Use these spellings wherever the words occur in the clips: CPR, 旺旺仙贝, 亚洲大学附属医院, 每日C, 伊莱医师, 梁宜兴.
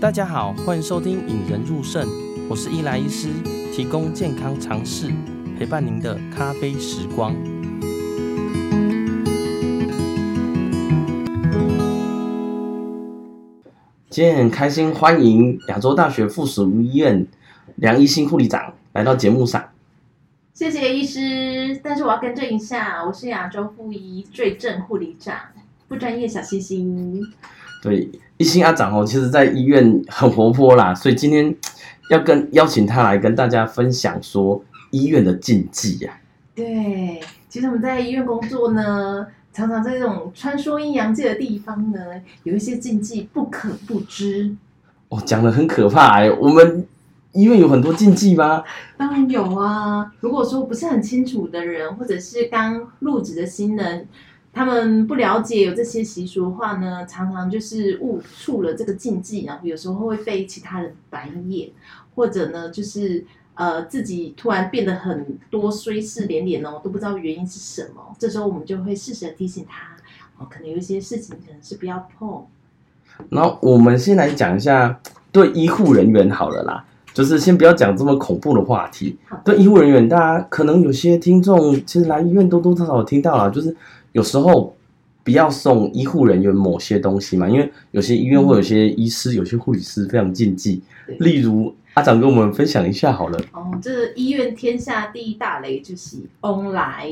大家好，欢迎收听《引人入胜》，我是伊莱医师，提供健康常识，陪伴您的咖啡时光。今天很开心，欢迎亚洲大学附属医院梁宜兴护理长来到节目上。谢谢医师，但是我要更正一下，我是亚洲附医罪证护理长，不专业小星星。对，宜兴阿长其实在医院很活泼啦，所以今天要邀请他来跟大家分享说医院的禁忌啊。对，其实我们在医院工作呢，常常在这种穿梭阴阳界的地方呢，有一些禁忌不可不知。哦，讲得很可怕欸，我们医院有很多禁忌吗？当然有啊，如果说不是很清楚的人，或者是刚入职的新人，他们不了解有这些习俗的话呢，常常就是误触了这个禁忌，然后有时候会被其他人白眼，或者呢就是自己突然变得很多衰事连连哦，都不知道原因是什么。这时候我们就会适时的提醒他，哦，可能有一些事情可能是不要碰。然后我们先来讲一下对医护人员好了啦，就是先不要讲这么恐怖的话题。对医护人员，大家可能有些听众其实来医院多多少少听到啦，就是有时候不要送医护人员某些东西嘛，因为有些医院或有些医师、有些护理师非常禁忌。例如阿长跟我们分享一下好了。哦，这医院天下第一大雷就是翁来。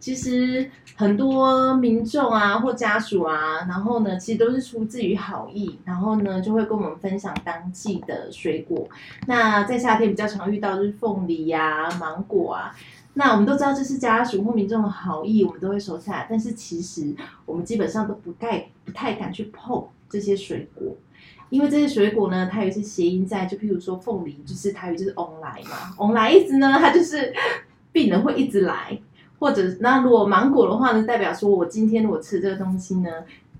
其实很多民众啊或家属啊，然后呢其实都是出自于好意，然后呢就会跟我们分享当季的水果。那在夏天比较常遇到就是凤梨啊、芒果啊，那我们都知道这是家属或民众的好意，我们都会收下来，但是其实我们基本上都不太敢去碰这些水果。因为这些水果呢，它有一些谐音在，就譬如说凤梨，就是台语就是翁来嘛，翁来一直呢，它就是病人会一直来，或者那如果芒果的话呢，代表说我今天我吃这个东西呢，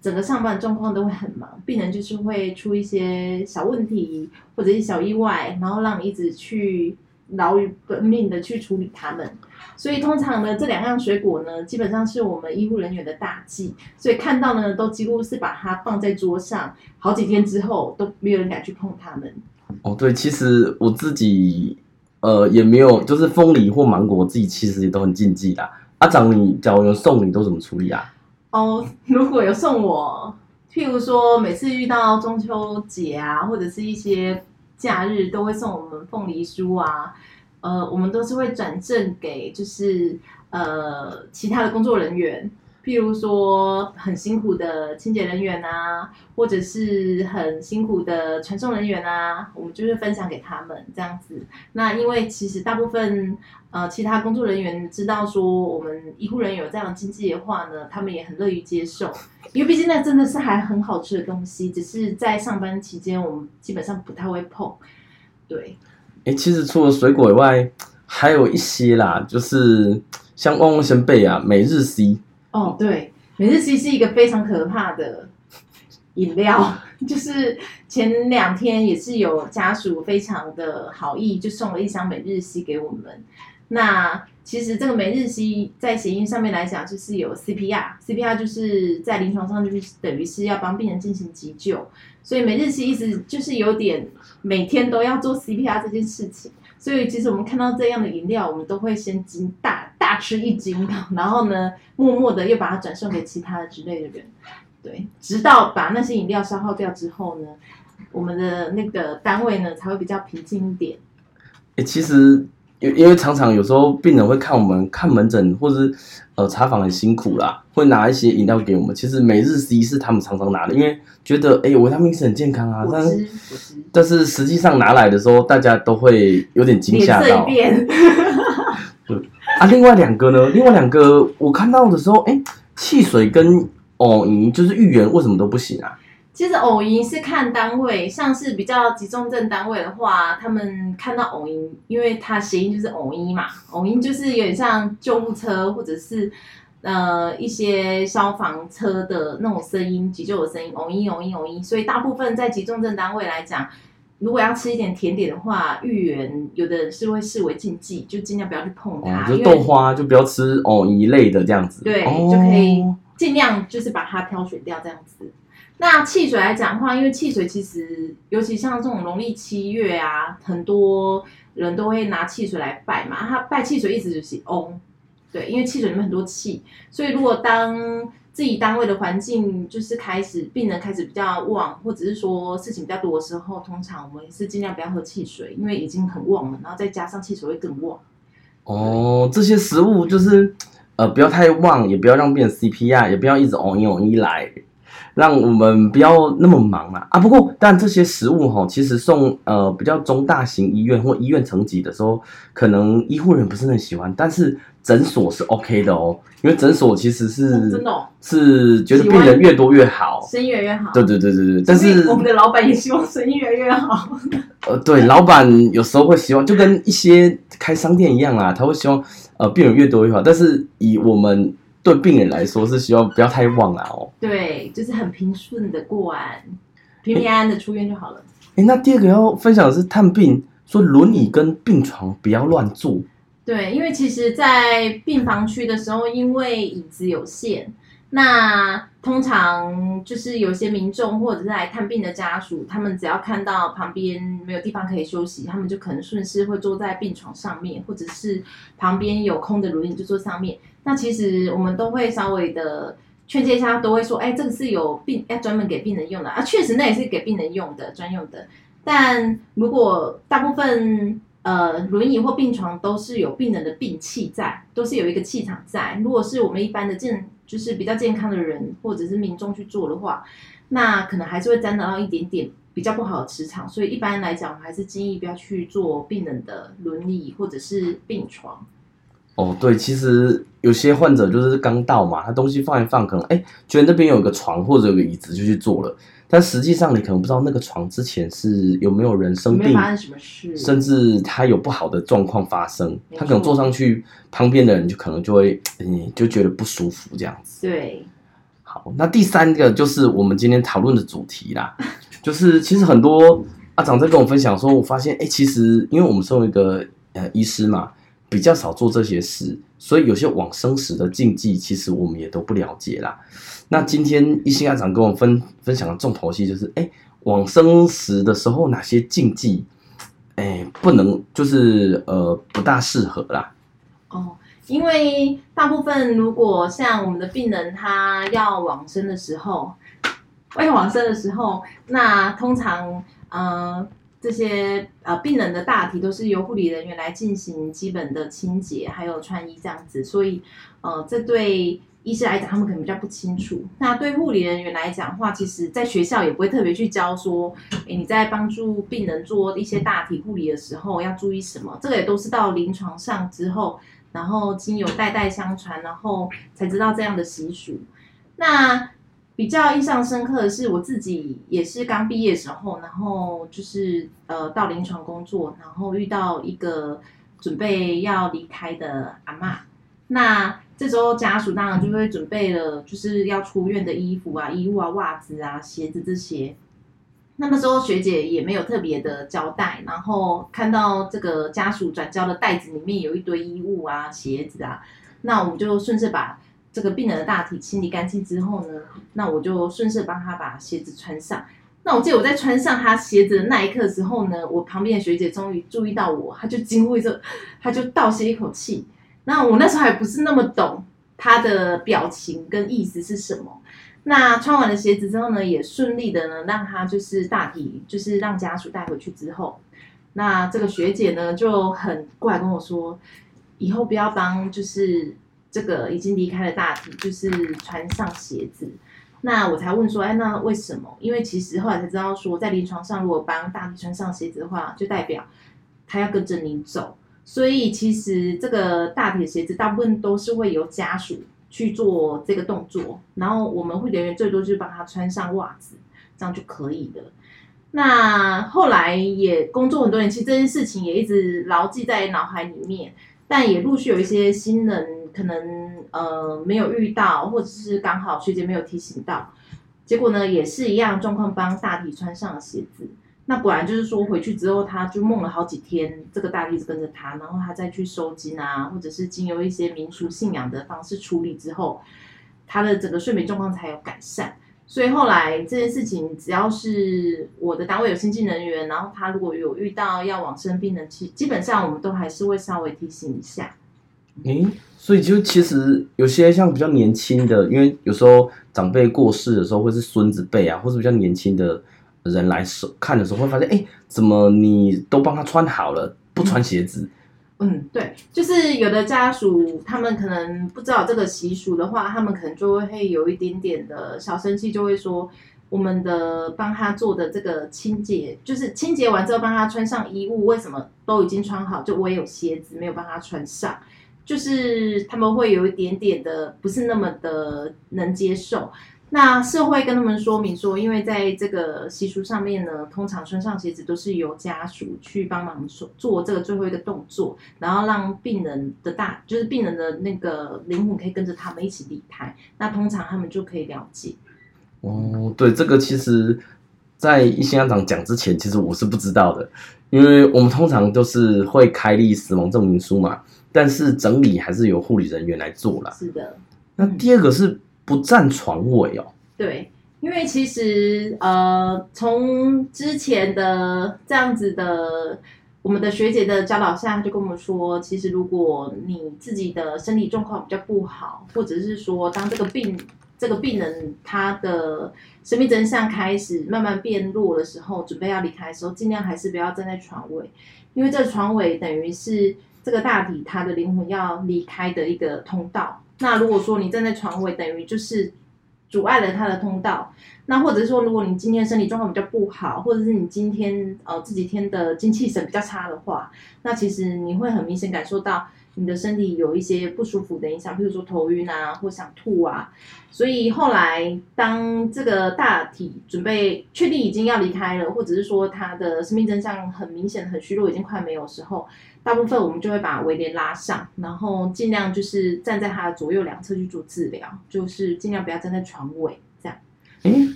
整个上班状况都会很忙，病人就是会出一些小问题或者一些小意外，然后让你一直去劳于本命的去处理他们。所以通常呢，这两样水果呢，基本上是我们医护人员的大忌，所以看到呢，都几乎是把它放在桌上，好几天之后都没有人敢去碰它们。哦，对，其实我自己也没有，就是凤梨或芒果，我自己其实也都很禁忌啦。阿长，你假如有送你都怎么处理啊？哦，如果有送我，譬如说每次遇到中秋节啊，或者是一些假日都会送我们凤梨酥啊，我们都是会转赠给就是其他的工作人员，譬如说很辛苦的清洁人员啊，或者是很辛苦的传送人员啊，我们就是分享给他们这样子。那因为其实大部分其他工作人员知道说我们医护人员有这样的禁忌的话呢，他们也很乐于接受，因为毕竟那真的是还很好吃的东西，只是在上班期间我们基本上不太会碰。对，其实除了水果以外，还有一些啦，就是像旺旺仙贝啊、每日 C。哦，对，每日 C 是一个非常可怕的饮料，就是前两天也是有家属非常的好意，就送了一箱每日 C 给我们。那其实这个每日 C 在谐音上面来讲，就是有 CPR 就是在临床上就是等于是要帮病人进行急救，所以每日 C 意思就是有点每天都要做 CPR 这件事情。所以其实我们看到这样的饮料，我们都会先大吃一惊，然后呢默默的又把它转送给其他的之类的人。对，直到把那些饮料消耗掉之后呢，我们的那个单位呢才会比较平静一点。其实因为常常有时候病人会看我们看门诊或是查房很辛苦啦，会拿一些饮料给我们。其实每日 C 是他们常常拿的，因为觉得维他命 C 很健康啊，但是实际上拿来的时候，大家都会有点惊吓到。啊，另外两个我看到的时候，汽水跟藕银就是芋圆，为什么都不行啊？其实藕银是看单位，像是比较集中症单位的话，他们看到藕银，因为它谐音就是藕一嘛，藕一就是有点像救护车或者是一些消防车的那种声音，急救的声音，藕一藕一藕一。所以大部分在集重症单位来讲，如果要吃一点甜点的话，芋圆有的人是会视为禁忌，就尽量不要去碰它。就豆花就不要吃藕一类的这样子。对，就可以尽量就是把它挑选掉这样子。那汽水来讲的话，因为汽水其实尤其像这种农历7月啊，很多人都会拿汽水来拜嘛，他拜汽水一直就是嗡，对，因为汽水里面很多气，所以如果当自己单位的环境就是开始病人开始比较旺，或者是说事情比较多的时候，通常我们是尽量不要喝汽水，因为已经很旺了，然后再加上汽水会更旺。哦，这些食物就是不要太旺，也不要让病人 CPR， 也不要一直嗡一来，让我们不要那么忙嘛。啊，不过但这些食物齁，其实送比较中大型医院或医院层级的时候，可能医护人不是很喜欢，但是诊所是 OK 的哦，因为诊所其实是、真的、哦、是觉得病人越多越好，生意越来越好。对对对对对，但是我们的老板也希望生意越来越好。对，老板有时候会希望，就跟一些开商店一样啦，他会希望病人越多越好，但是以我们对病人来说是希望不要太旺啦哦。对，就是很平顺的过完，平平安安的出院就好了。那第二个要分享的是探病，说轮椅跟病床不要乱坐。对，因为其实在病房区的时候，因为椅子有限，那通常就是有些民众或者是来探病的家属，他们只要看到旁边没有地方可以休息，他们就可能顺势会坐在病床上面，或者是旁边有空的轮椅就坐上面。那其实我们都会稍微的劝诫一下，都会说，这个是有病要专门给病人用的啊，确实那也是给病人用的专用的。但如果大部分轮椅或病床都是有病人的病气在，都是有一个气场在。如果是我们一般的就是比较健康的人或者是民众去做的话，那可能还是会沾到一点点比较不好的磁场。所以一般来讲，我还是建议不要去做病人的轮椅或者是病床。哦，对，其实有些患者就是刚到嘛，他东西放一放，可能觉得那边有一个床或者有个椅子就去坐了。但实际上，你可能不知道那个床之前是有没有人生病，发生什么事，甚至他有不好的状况发生，他可能坐上去，旁边的人就可能就会，就觉得不舒服这样子。对。好，那第三个就是我们今天讨论的主题啦，就是其实很多阿长在跟我分享说，我发现，其实因为我们身为一个医师嘛，比较少做这些事，所以有些往生时的禁忌，其实我们也都不了解啦。那今天一心阿长跟我们 分享的重头戏就是，往生时的时候哪些禁忌，不能就是不大适合啦。哦，因为大部分如果像我们的病人他要往生的时候，那通常这些病人的大体都是由护理人员来进行基本的清洁，还有穿衣这样子，所以这对医师来讲，他们可能比较不清楚。那对护理人员来讲的话，其实在学校也不会特别去教说，你在帮助病人做一些大体护理的时候要注意什么，这个也都是到临床上之后，然后经由代代相传，然后才知道这样的习俗。那比较印象深刻的是，我自己也是刚毕业的时候，然后就是到临床工作，然后遇到一个准备要离开的阿嬷。那这时候家属当然就会准备了，就是要出院的衣服啊、衣物啊、袜子啊、鞋子这些。那时候学姐也没有特别的交代，然后看到这个家属转交的袋子里面有一堆衣物啊、鞋子啊，那我们就顺势把这个病人的大体清理干净之后呢，那我就顺势帮他把鞋子穿上。那我记得我在穿上他鞋子的那一刻之后呢，我旁边的学姐终于注意到我，她就惊呼一声，她就倒吸一口气。那我那时候还不是那么懂她的表情跟意思是什么。那穿完了鞋子之后呢，也顺利的呢让他就是大体就是让家属带回去之后，那这个学姐呢就很过来跟我说，以后不要帮就是这个已经离开了大体就是穿上鞋子。那我才问说，那为什么？因为其实后来才知道说，在临床上如果帮大体穿上鞋子的话，就代表他要跟着你走，所以其实这个大体的鞋子大部分都是会由家属去做这个动作，然后我们护理人员最多就是帮他穿上袜子，这样就可以了。那后来也工作很多年，其实这件事情也一直牢记在脑海里面，但也陆续有一些新人可能没有遇到，或者是刚好学姐没有提醒到，结果呢也是一样状况，帮大体穿上了鞋子。那果然就是说回去之后，他就梦了好几天，这个大体跟着他，然后他再去收金啊，或者是经由一些民俗信仰的方式处理之后，他的整个睡眠状况才有改善。所以后来这件事情，只要是我的单位有新进人员，然后他如果有遇到要往生病人，基本上我们都还是会稍微提醒一下。所以就其实有些像比较年轻的，因为有时候长辈过世的时候，或是孙子辈啊，或是比较年轻的人来看的时候，会发现，怎么你都帮他穿好了，不穿鞋子？对，就是有的家属他们可能不知道这个习俗的话，他们可能就会有一点点的小生气，就会说我们的帮他做的这个清洁，就是清洁完之后帮他穿上衣物，为什么都已经穿好，就我也有鞋子没有帮他穿上，就是他们会有一点点的不是那么的能接受。那社会跟他们说明说，因为在这个习俗上面呢，通常穿上鞋子都是由家属去帮忙做这个最后一个动作，然后让病人的就是病人的那个灵魂可以跟着他们一起离开。那通常他们就可以了解。对，这个其实，在一心安长讲之前，其实我是不知道的，因为我们通常都是会开立死亡证明书嘛，但是整理还是由护理人员来做啦。是的。那第二个是不占床位哦。对，因为其实从之前的这样子的我们的学姐的教导下，就跟我们说，其实如果你自己的身体状况比较不好，或者是说当这个病人他的生命真相开始慢慢变弱的时候，准备要离开的时候，尽量还是不要站在床尾，因为这个床尾等于是这个大体他的灵魂要离开的一个通道。那如果说你站在床尾，等于就是阻碍了他的通道。那或者说，如果你今天身体状况比较不好，或者是你今天这几天的精气神比较差的话，那其实你会很明显感受到你的身体有一些不舒服的影响，譬如说头晕啊，或想吐啊。所以后来，当这个大体准备确定已经要离开了，或者是说他的生命真相很明显、很虚弱，已经快没有的时候，大部分我们就会把围帘拉上，然后尽量就是站在他的左右两侧去做治疗，就是尽量不要站在床尾这样。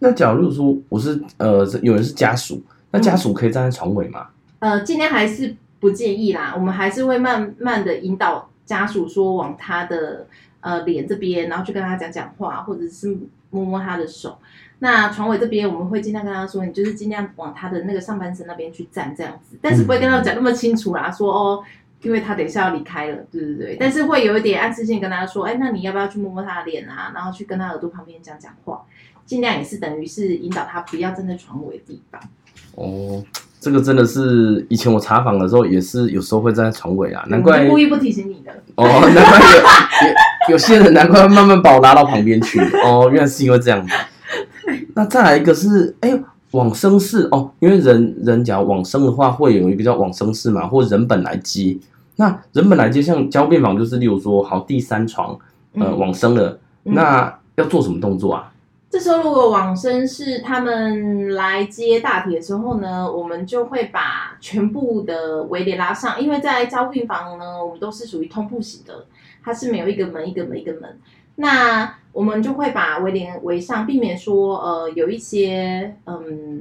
那假如说我是有人是家属，那家属可以站在床尾吗？尽量还是不建议啦，我们还是会慢慢的引导家属说往他的脸这边，然后去跟他讲话，或者是摸摸他的手。那床尾这边我们会尽量跟他说，你就是尽量往他的那个上半身那边去站这样子，但是不会跟他讲那么清楚啦，说因为他等一下要离开了，对，但是会有一点暗示性跟他说，那你要不要去摸摸他的脸啊，然后去跟他耳朵旁边讲话，尽量也是等于是引导他不要站在床尾的地方。这个真的是以前我查访的时候也是有时候会站在床尾啊，难怪故意不提醒你的难怪有些人难怪慢慢把我拉到旁边去原来是因为这样子。那再来一个是往生室因为人讲往生的话会有一个叫往生室嘛，或人本来接。那人本来接像加护病房就是例如说好第三床往生了，那要做什么动作啊？这时候如果往生室他们来接大体的时候呢，我们就会把全部的围帘拉上，因为在加护病房呢，我们都是属于通铺型的，它是没有一个门。那我们就会把围帘围上，避免说有一些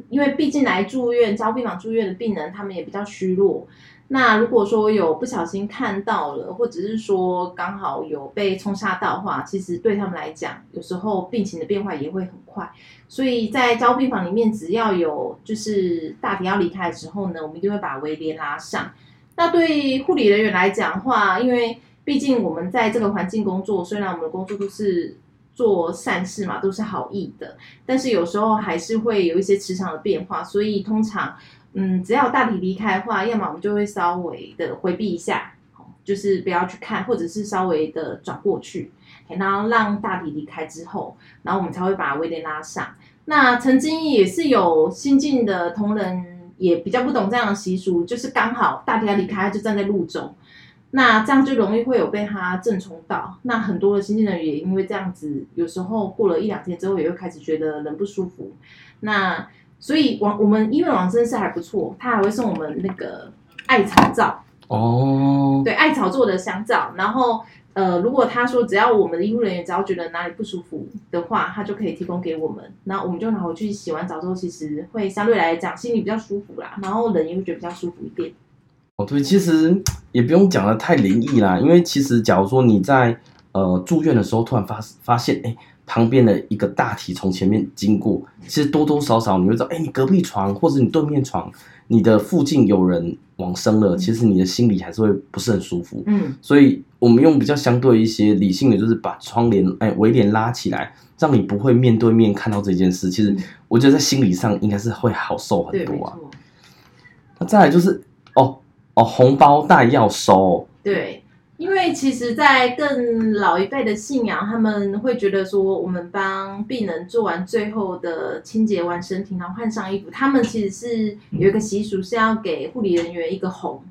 因为毕竟来住院加护病房住院的病人他们也比较虚弱。那如果说有不小心看到了，或者是说刚好有被冲杀到的话，其实对他们来讲，有时候病情的变化也会很快。所以在加护病房里面，只要有就是大体要离开的时候呢，我们就会把围帘拉上。那对护理人员来讲的话，因为毕竟我们在这个环境工作，虽然我们的工作都是做善事嘛，都是好意的，但是有时候还是会有一些磁场的变化，所以通常只要大体离开的话，要么我们就会稍微的回避一下，就是不要去看，或者是稍微的转过去，然后让大体离开之后，然后我们才会把围帘拉上。那曾经也是有新进的同仁也比较不懂这样的习俗，就是刚好大体要离开，就站在路中，那这样就容易会有被他正冲到。那很多的新进人员也因为这样子，有时候过了一两天之后，也会开始觉得人不舒服。那所以我们医院往生室还不错，他还会送我们那个艾草皂对，艾草做的香皂。然后如果他说只要我们的医护人员只要觉得哪里不舒服的话，他就可以提供给我们，然后我们就拿回去洗完澡之后，其实会相对来讲心里比较舒服啦，然后人也会觉得比较舒服一点。对，其实也不用讲得太灵异啦，因为其实假如说你在住院的时候突然发现，哎，旁边的一个大体从前面经过，其实多多少少你会知道，哎，你隔壁床或者你对面床，你的附近有人往生了，其实你的心里还是会不是很舒服。嗯，所以我们用比较相对一些理性的，就是把窗帘围帘拉起来，让你不会面对面看到这件事。其实我觉得在心理上应该是会好受很多啊。那再来就是红包袋要收。对，因为其实在更老一辈的信仰，他们会觉得说，我们帮病人做完最后的清洁完身体，然后换上衣服，他们其实是有一个习俗是要给护理人员一个红，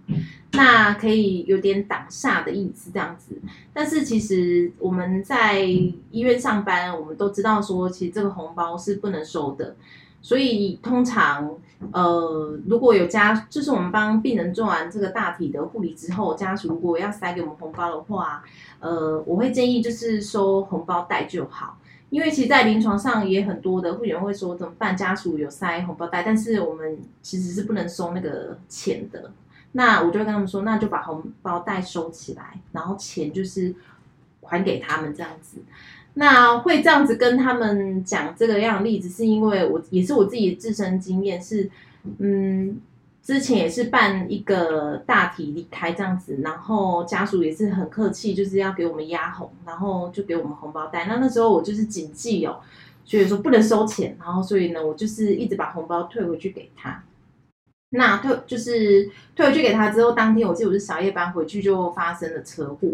那可以有点挡煞的意思这样子。但是其实我们在医院上班，我们都知道说，其实这个红包是不能收的，所以通常如果有就是我们帮病人做完这个大体的护理之后，家属如果要塞给我们红包的话，我会建议就是收红包袋就好。因为其实在临床上也很多的护理员会说，怎么办，家属有塞红包袋，但是我们其实是不能收那个钱的。那我就会跟他们说，那就把红包袋收起来，然后钱就是还给他们这样子。那会这样子跟他们讲这个样的例子，是因为也是我自己的自身经验是，之前也是办一个大体离开这样子，然后家属也是很客气，就是要给我们压红，然后就给我们红包袋。那时候我就是谨记哦，所以说不能收钱，然后所以呢，我就是一直把红包退回去给他。那退回去给他之后，当天我记得我是小夜班回去就发生了车祸。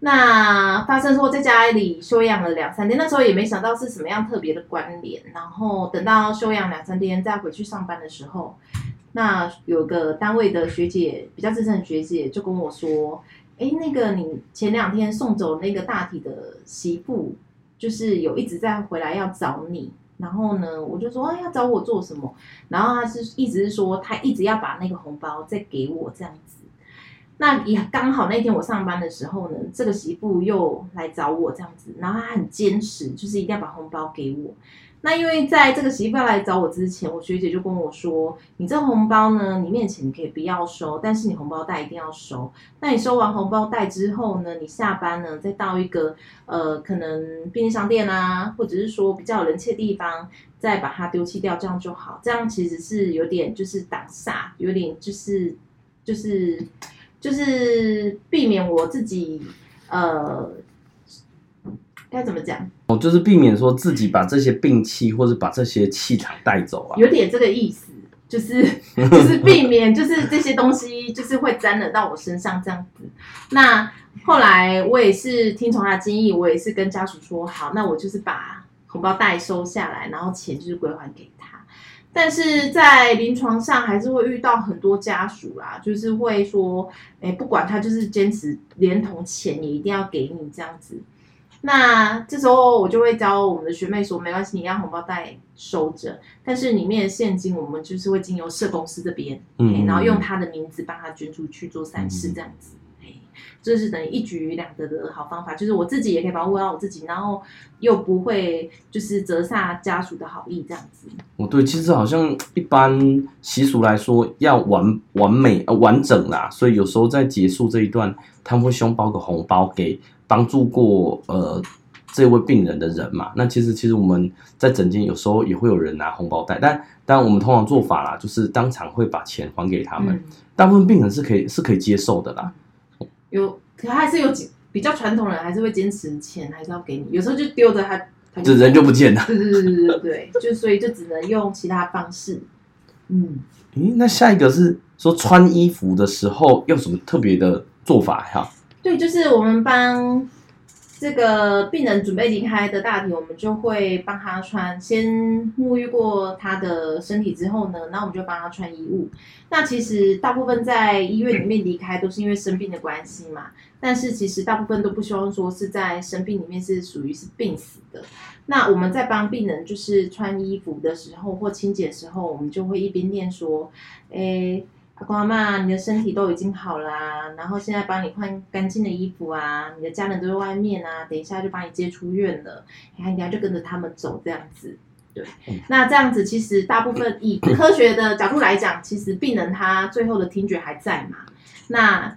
那发生说在家里休养了2-3天，那时候也没想到是什么样特别的关联。然后等到休养2-3天再回去上班的时候，那有个单位的学姐，比较资深的学姐就跟我说：“哎，那个你前2天送走那个大体的媳妇，就是有一直在回来要找你。”然后呢，我就说：“要找我做什么？”然后她是一直说她一直要把那个红包再给我这样子。那也刚好那天我上班的时候呢，这个媳妇又来找我这样子，然后她很坚持，就是一定要把红包给我。那因为在这个媳妇要来找我之前，我学姐就跟我说，你这红包呢，你面前可以不要收，但是你红包袋一定要收。那你收完红包袋之后呢，你下班呢再到一个可能便利商店啊，或者是说比较有人气的地方，再把它丢弃掉，这样就好。这样其实是有点就是挡煞，有点就是避免我自己该怎么讲？就是避免说自己把这些病气或者把这些气场带走啊，有点这个意思，就是避免就是这些东西就是会沾染到我身上这样子。那后来我也是听从他的建议，我也是跟家属说好，那我就是把红包袋收下来，然后钱就是归还给他。但是在临床上还是会遇到很多家属啦，就是会说，不管他就是坚持连同钱也一定要给你这样子。那这时候我就会教我们的学妹说，没关系，你要红包袋收着，但是里面的现金我们就是会经由社公司这边，然后用他的名字帮他捐出去做善事这样子。这是等于一举两得的好方法，就是我自己也可以保护到我自己，然后又不会就是折煞家属的好意这样子。对，其实好像一般习俗来说要完整啦，所以有时候在结束这一段，他们会胸包个红包给帮助过这位病人的人嘛。那其实我们在诊间有时候也会有人拿红包袋，但我们通常做法啦，就是当场会把钱还给他们，大部分病人是可以接受的啦。可还是有比较传统人还是会坚持钱还是要给你，有时候就丢着他就人就不见了。对，就所以就只能用其他方式。那下一个是说穿衣服的时候有什么特别的做法哈？对，就是我们帮这个病人准备离开的大体，我们就会帮他先沐浴过他的身体之后呢，那我们就帮他穿衣物。那其实大部分在医院里面离开都是因为生病的关系嘛，但是其实大部分都不希望说是在生病里面是属于是病死的。那我们在帮病人就是穿衣服的时候或清洁的时候，我们就会一边念说，阿公阿嬤，你的身体都已经好啦，然后现在帮你换干净的衣服啊，你的家人都在外面啊，等一下就把你接出院了，你还就跟着他们走这样子。对，那这样子其实大部分以科学的角度来讲，其实病人他最后的听觉还在嘛，那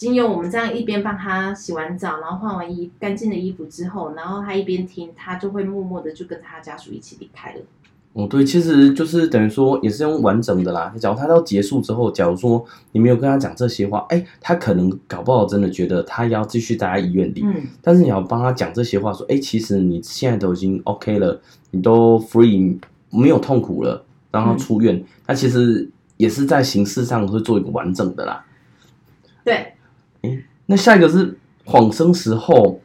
经由我们这样一边帮他洗完澡，然后换完干净的衣服之后，然后他一边听，他就会默默的就跟他家属一起离开了。哦，对，其实就是等于说也是用完整的啦。假如他到结束之后，假如说你没有跟他讲这些话，哎，他可能搞不好真的觉得他要继续待在医院里。嗯。但是你要帮他讲这些话，说，哎，其实你现在都已经 OK 了，你都 free， 没有痛苦了，让他出院。那其实也是在形式上会做一个完整的啦。对。哎，那下一个是恍生时候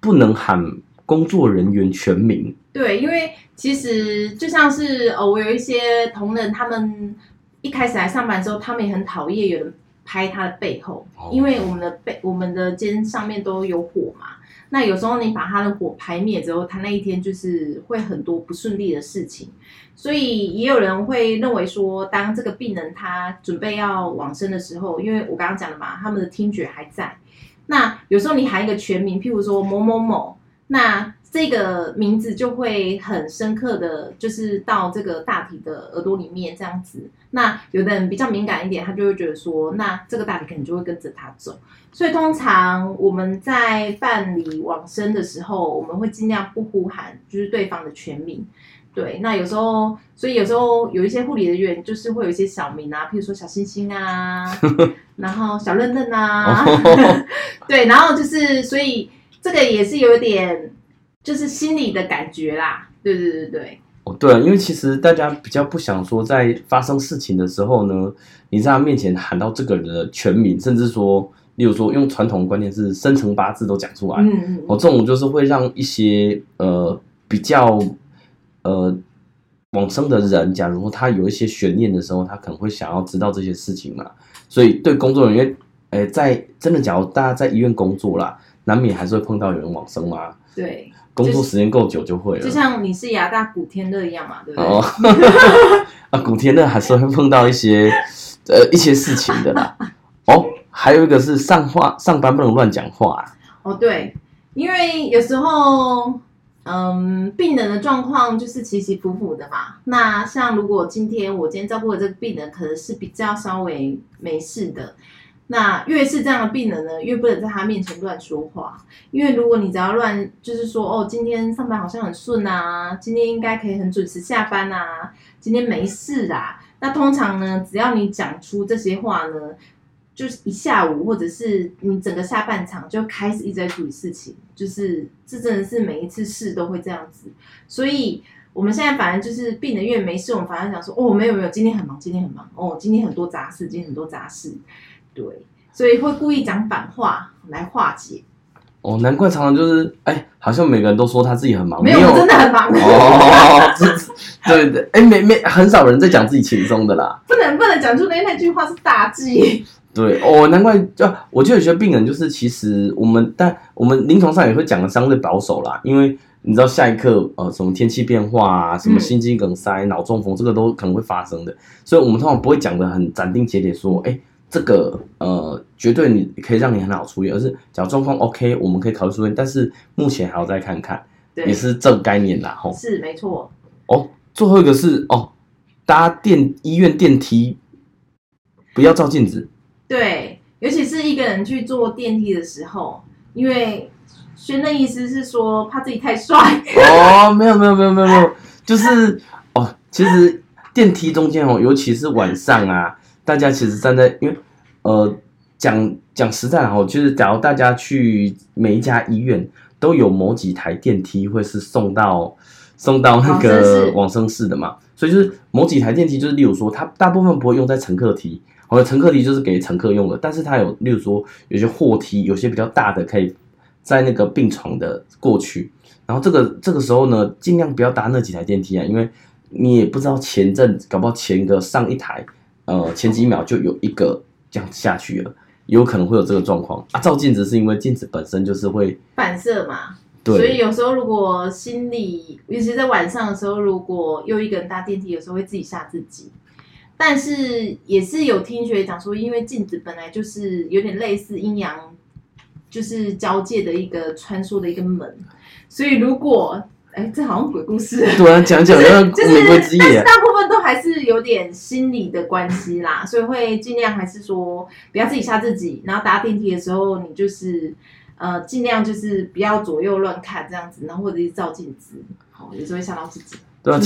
不能喊工作人员全名。对，因为其实就像是我有一些同仁，他们一开始来上班的时候，他们也很讨厌有人拍他的背后，因为我们的肩上面都有火嘛。那有时候你把他的火排灭之后，他那一天就是会很多不顺利的事情。所以也有人会认为说，当这个病人他准备要往生的时候，因为我刚刚讲的嘛，他们的听觉还在。那有时候你喊一个全名，譬如说某某某，那这个名字就会很深刻的就是到这个大体的耳朵里面这样子。那有的人比较敏感一点，他就会觉得说，那这个大体可能就会跟着他走。所以通常我们在办理往生的时候，我们会尽量不呼喊就是对方的全名。对，那有时候，所以有时候有一些护理人员就是会有一些小名啊，譬如说小星星啊，然后小嫩嫩啊，对，然后就是所以这个也是有点。就是心理的感觉啦，对对对对。哦，对，因为其实大家比较不想说，在发生事情的时候呢，你在他面前喊到这个人的全名，甚至说，例如说用传统观念是生辰八字都讲出来，这种就是会让一些比较往生的人，假如说他有一些悬念的时候，他可能会想要知道这些事情嘛。所以对工作人员，在真的假如大家在医院工作啦，难免还是会碰到有人往生嘛。对，工作时间够久就会了，就像你是牙大古天乐一样嘛，对不对？哦，啊，古天乐还是会碰到一些事情的啦。哦，还有一个是上班不能乱讲话啊。哦，对，因为有时候，病人的状况就是起起伏伏的嘛。那像如果我今天照顾的这个病人，可能是比较稍微没事的。那越是这样的病人呢，越不能在他面前乱说话，因为如果你只要乱，就是说哦，今天上班好像很顺啊，今天应该可以很准时下班啊，今天没事啦。那通常呢，只要你讲出这些话呢，就是一下午或者是你整个下半场就开始一直在处理事情，就是这真的是每一次事都会这样子。所以我们现在反正就是病人越没事，我们反而想说哦，没有，今天很忙，哦，今天很多杂事。对，所以会故意讲反话来化解。哦，难怪常常就是，哎，好像每个人都说他自己很忙，没有我真的很忙。哦，对对，哎，很少人在讲自己轻松的啦。不能讲出那句话是大忌。对哦，难怪就我就有些病人就是，其实我们临床上也会讲的相对保守啦，因为你知道下一刻什么天气变化啊，什么心肌梗塞、脑中风，这个都可能会发生的，所以我们通常不会讲的很斩钉截铁说，哎。这个绝对你可以让你很好出院，而是假如状况 OK， 我们可以考虑出院，但是目前还要再看看，也是这个概念啦，吼。是没错。哦，最后一个是搭医院电梯不要照镜子。对，尤其是一个人去坐电梯的时候，因为宣任医师是说怕自己太帅。哦，没有，就是其实电梯中间尤其是晚上啊。大家其实站在，因为讲实在哈，就是假如大家去每一家医院都有某几台电梯会是送到那个往生室的嘛，所以就是某几台电梯就是例如说，它大部分不会用在乘客梯，或者乘客梯就是给乘客用的，但是它有例如说有些货梯，有些比较大的可以在那个病床的过去，然后这个时候呢，尽量不要搭那几台电梯啊，因为你也不知道前阵搞不好前个上一台。前几秒就有一个这样下去了，有可能会有这个状况啊。照镜子是因为镜子本身就是会反射嘛，对，所以有时候如果心里，尤其在晚上的时候，如果又一个人搭电梯，有时候会自己吓自己。但是也是有听学讲说，因为镜子本来就是有点类似阴阳，就是交界的一个穿梭的一个门，所以如果这好像鬼故事。对啊，讲那个玫瑰之夜，但是大部分都还是有点心理的关系啦，所以会尽量还是说不要自己吓自己，然后搭电梯的时候你就是尽量就是不要左右乱看这样子，然后或者是照镜子，好，有时候会吓到自己。对啊，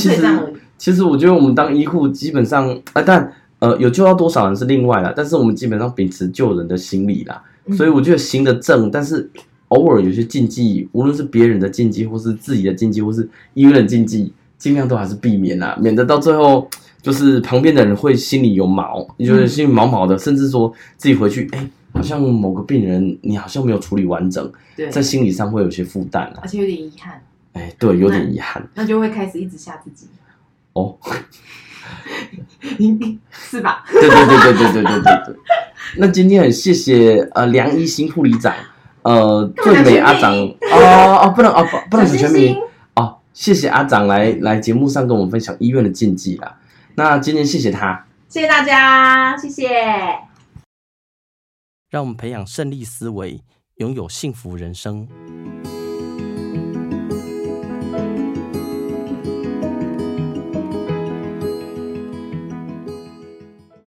其实我觉得我们当医护基本上啊，但有救到多少人是另外啦，但是我们基本上秉持救人的心理啦，所以我觉得行得正，但是偶尔有些禁忌，无论是别人的禁忌，或是自己的禁忌，或是医院的禁忌，尽量都还是避免啦，免得到最后就是旁边的人会心里有毛，就是心里毛毛的，甚至说自己回去哎。欸好像某个病人，你好像没有处理完整，在心理上会有些负担啊，而且有点遗憾。哎，对，有点遗憾，那就会开始一直吓自己。哦，是吧？对。那今天很谢谢梁医新护理长，最美阿长不能讲全名哦，谢谢阿长来节目上跟我们分享医院的禁忌啦。那今天谢谢他，谢谢大家，谢谢。让我们培养胜利思维，拥有幸福人生。